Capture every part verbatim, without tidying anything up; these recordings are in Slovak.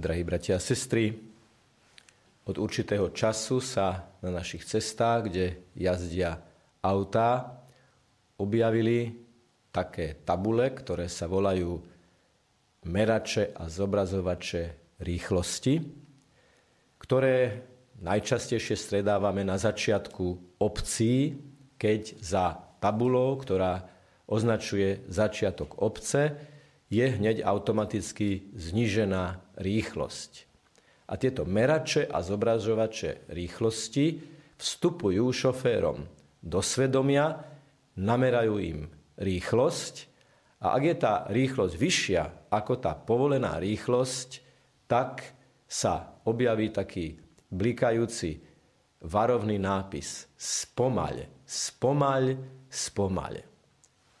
Drahí bratia a sestry, od určitého času sa na našich cestách, kde jazdia autá, objavili také tabule, ktoré sa volajú merače a zobrazovače rýchlosti, ktoré najčastejšie stredávame na začiatku obcí, keď za tabulou, ktorá označuje začiatok obce, je hneď automaticky znížená rýchlosť. A tieto merače a zobrazovače rýchlosti vstupujú šoférom do svedomia, namerajú im rýchlosť a ak je tá rýchlosť vyššia ako tá povolená rýchlosť, tak sa objaví taký blikajúci varovný nápis spomaľ, spomaľ, spomaľ.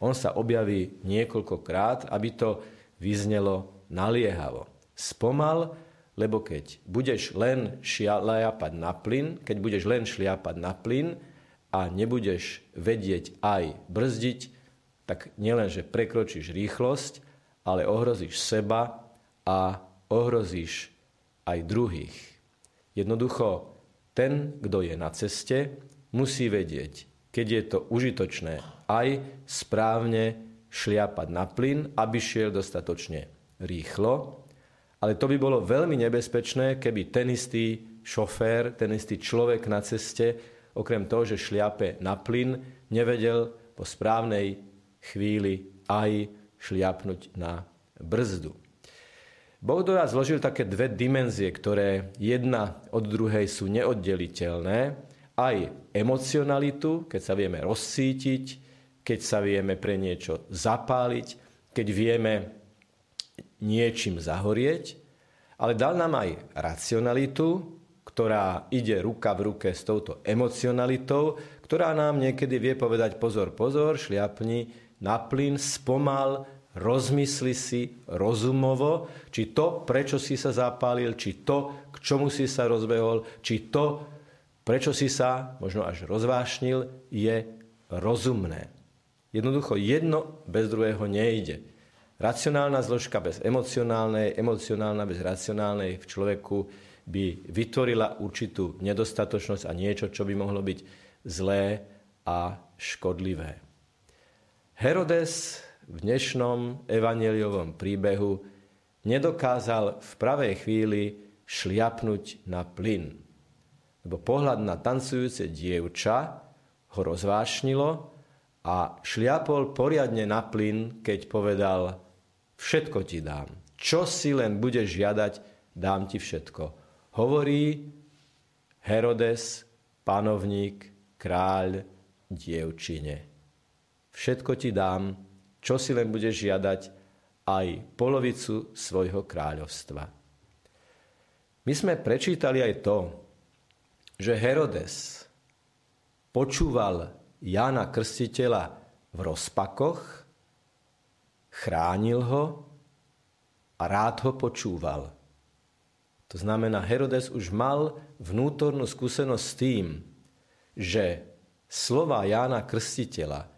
On sa objaví niekoľkokrát, aby to vyznelo naliehavo. Spomal, lebo keď budeš len šliapať na plyn, keď budeš len šliapať na plyn a nebudeš vedieť aj brzdiť, tak nielenže prekročíš rýchlosť, ale ohrozíš seba a ohrozíš aj druhých. Jednoducho, ten, kto je na ceste, musí vedieť, keď je to užitočné, aj správne šliapať na plyn, aby šiel dostatočne rýchlo. Ale to by bolo veľmi nebezpečné, keby ten istý šofér, ten istý človek na ceste, okrem toho, že šliape na plyn, nevedel po správnej chvíli aj šliapnúť na brzdu. Boh do nás zložil také dve dimenzie, ktoré jedna od druhej sú neoddeliteľné. Aj emocionalitu, keď sa vieme rozcítiť, keď sa vieme pre niečo zapáliť, keď vieme niečím zahorieť. Ale dal nám aj racionalitu, ktorá ide ruka v ruke s touto emocionalitou, ktorá nám niekedy vie povedať pozor, pozor, šliapni na plyn, spomal, rozmysli si rozumovo, či to, prečo si sa zapálil, či to, k čomu si sa rozbehol, či to, prečo si sa možno až rozvášnil, je rozumné. Jednoducho jedno bez druhého nejde. Racionálna zložka bez emocionálnej, emocionálna bez racionálnej v človeku by vytvorila určitú nedostatočnosť a niečo, čo by mohlo byť zlé a škodlivé. Herodes v dnešnom evanjeliovom príbehu nedokázal v pravej chvíli šliapnúť na plyn. Lebo pohľad na tancujúce dievča ho rozvášnilo a šliapol poriadne na plyn, keď povedal, všetko ti dám. Čo si len budeš žiadať, dám ti všetko. Hovorí Herodes, panovník, kráľ, dievčine. Všetko ti dám, čo si len budeš žiadať, aj polovicu svojho kráľovstva. My sme prečítali aj to, že Herodes počúval Jána Krstiteľa v rozpakoch, chránil ho a rád ho počúval. To znamená, Herodes už mal vnútornú skúsenosť s tým, že slova Jána Krstiteľa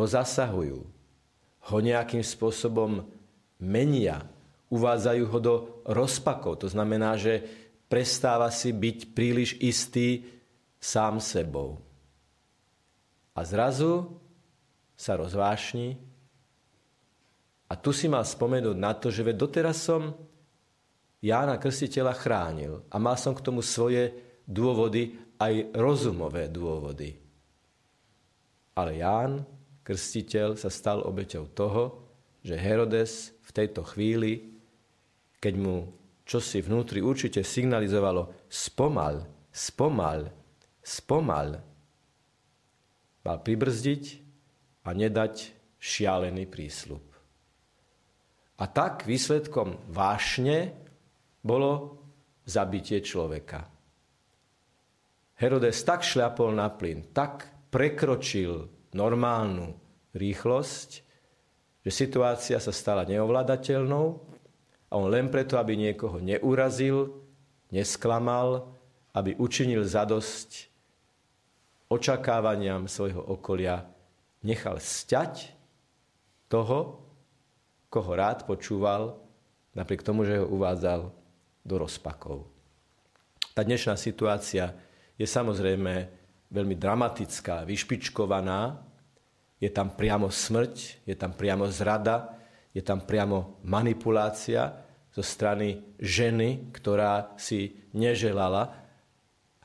ho zasahujú, ho nejakým spôsobom menia, uvádzajú ho do rozpakov. To znamená, že prestáva si byť príliš istý sám sebou. A zrazu sa rozvášni a tu si mal spomenúť na to, že veď doteraz som Jána Krstiteľa chránil a mal som k tomu svoje dôvody, aj rozumové dôvody. Ale Ján Krstiteľ sa stal obeťou toho, že Herodes v tejto chvíli, keď mu čo si vnútri určite signalizovalo spomal, spomal, spomal. Mal pribrzdiť a nedať šialený prísľub. A tak výsledkom vášne bolo zabitie človeka. Herodes tak šľapol na plyn, tak prekročil normálnu rýchlosť, že situácia sa stala neovládateľnou. A on len preto, aby niekoho neurazil, nesklamal, aby učinil zadosť očakávaniam svojho okolia, nechal sťať toho, koho rád počúval, napriek tomu, že ho uvádzal do rozpakov. Tá dnešná situácia je samozrejme veľmi dramatická, vyšpičkovaná. Je tam priamo smrť, je tam priamo zrada, je tam priamo manipulácia zo strany ženy, ktorá si neželala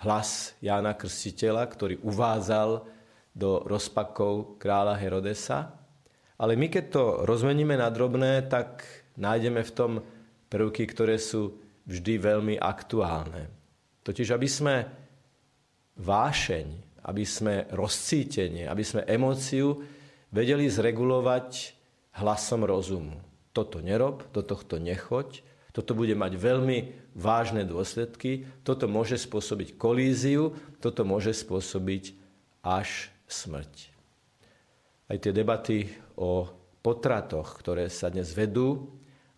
hlas Jána Krstiteľa, ktorý uvádzal do rozpakov kráľa Herodesa. Ale my, keď to rozmeníme na drobné, tak nájdeme v tom prvky, ktoré sú vždy veľmi aktuálne. Totiž, aby sme vášeň, aby sme rozcítenie, aby sme emóciu vedeli zregulovať hlasom rozumu. Toto nerob, do tohto nechoď, toto bude mať veľmi vážne dôsledky, toto môže spôsobiť kolíziu, toto môže spôsobiť až smrť. Aj tie debaty o potratoch, ktoré sa dnes vedú,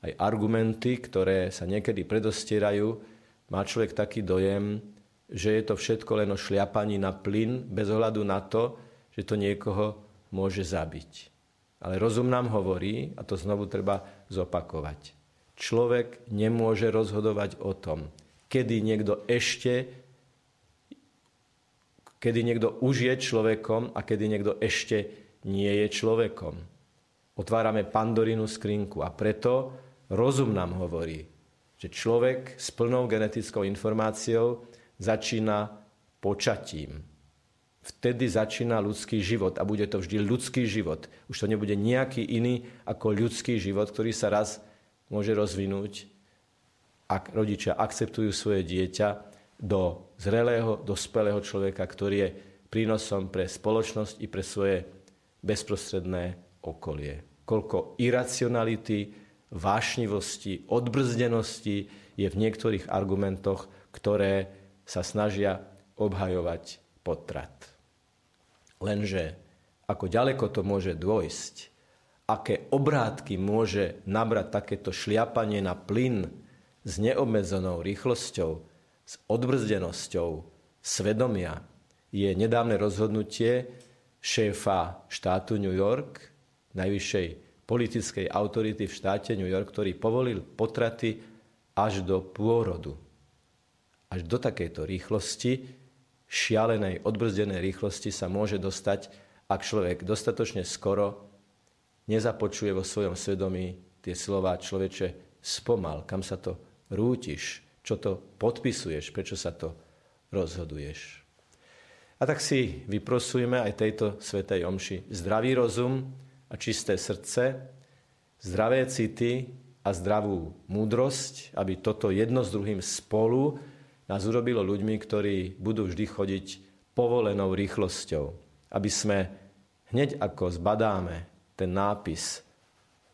aj argumenty, ktoré sa niekedy predostierajú, má človek taký dojem, že je to všetko len o šliapaní na plyn bez ohľadu na to, že to niekoho môže zabiť. Ale rozum nám hovorí, a to znovu treba zopakovať, človek nemôže rozhodovať o tom, kedy niekto ešte, kedy niekto už je človekom a kedy niekto ešte nie je človekom. Otvárame Pandorinu skrinku a preto rozum nám hovorí, že človek s plnou genetickou informáciou začína počatím. Vtedy začína ľudský život a bude to vždy ľudský život. Už to nebude nejaký iný ako ľudský život, ktorý sa raz môže rozvinúť, ak rodičia akceptujú svoje dieťa do zrelého, dospelého človeka, ktorý je prínosom pre spoločnosť i pre svoje bezprostredné okolie. Koľko iracionality, vášnivosti, odbrzdenosti je v niektorých argumentoch, ktoré sa snažia obhajovať potrat. Lenže ako ďaleko to môže dôjsť, aké obrátky môže nabrať takéto šliapanie na plyn s neobmedzenou rýchlosťou, s odbrzdenosťou svedomia, je nedávne rozhodnutie šéfa štátu New York, najvyššej politickej autority v štáte New York, ktorý povolil potraty až do pôrodu. Až do takejto rýchlosti, šialenej, odbrzdenej rýchlosti sa môže dostať, ak človek dostatočne skoro nezapočuje vo svojom svedomí tie slová: človeče, spomal, kam sa to rútiš, čo to podpisuješ, prečo sa to rozhoduješ. A tak si vyprosujme aj tejto svätej omši zdravý rozum a čisté srdce, zdravé city a zdravú múdrosť, aby toto jedno s druhým spolu nás urobilo ľuďmi, ktorí budú vždy chodiť povolenou rýchlosťou. Aby sme hneď ako zbadáme ten nápis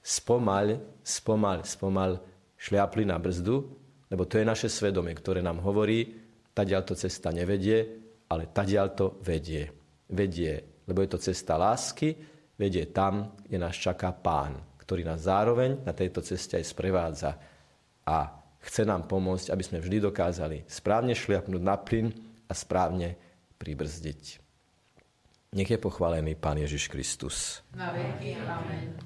spomaľ, spomaľ, spomaľ, šliapli na brzdu, lebo to je naše svedomie, ktoré nám hovorí, tadiaľto cesta nevedie, ale tadiaľto vedie. Vedie, lebo je to cesta lásky, vedie tam, kde nás čaká Pán, ktorý nás zároveň na tejto ceste aj sprevádza a chce nám pomôcť, aby sme vždy dokázali správne šliapnúť na plyn a správne pribrzdiť. Nech je pochválený Pán Ježiš Kristus. Na veky. Amen.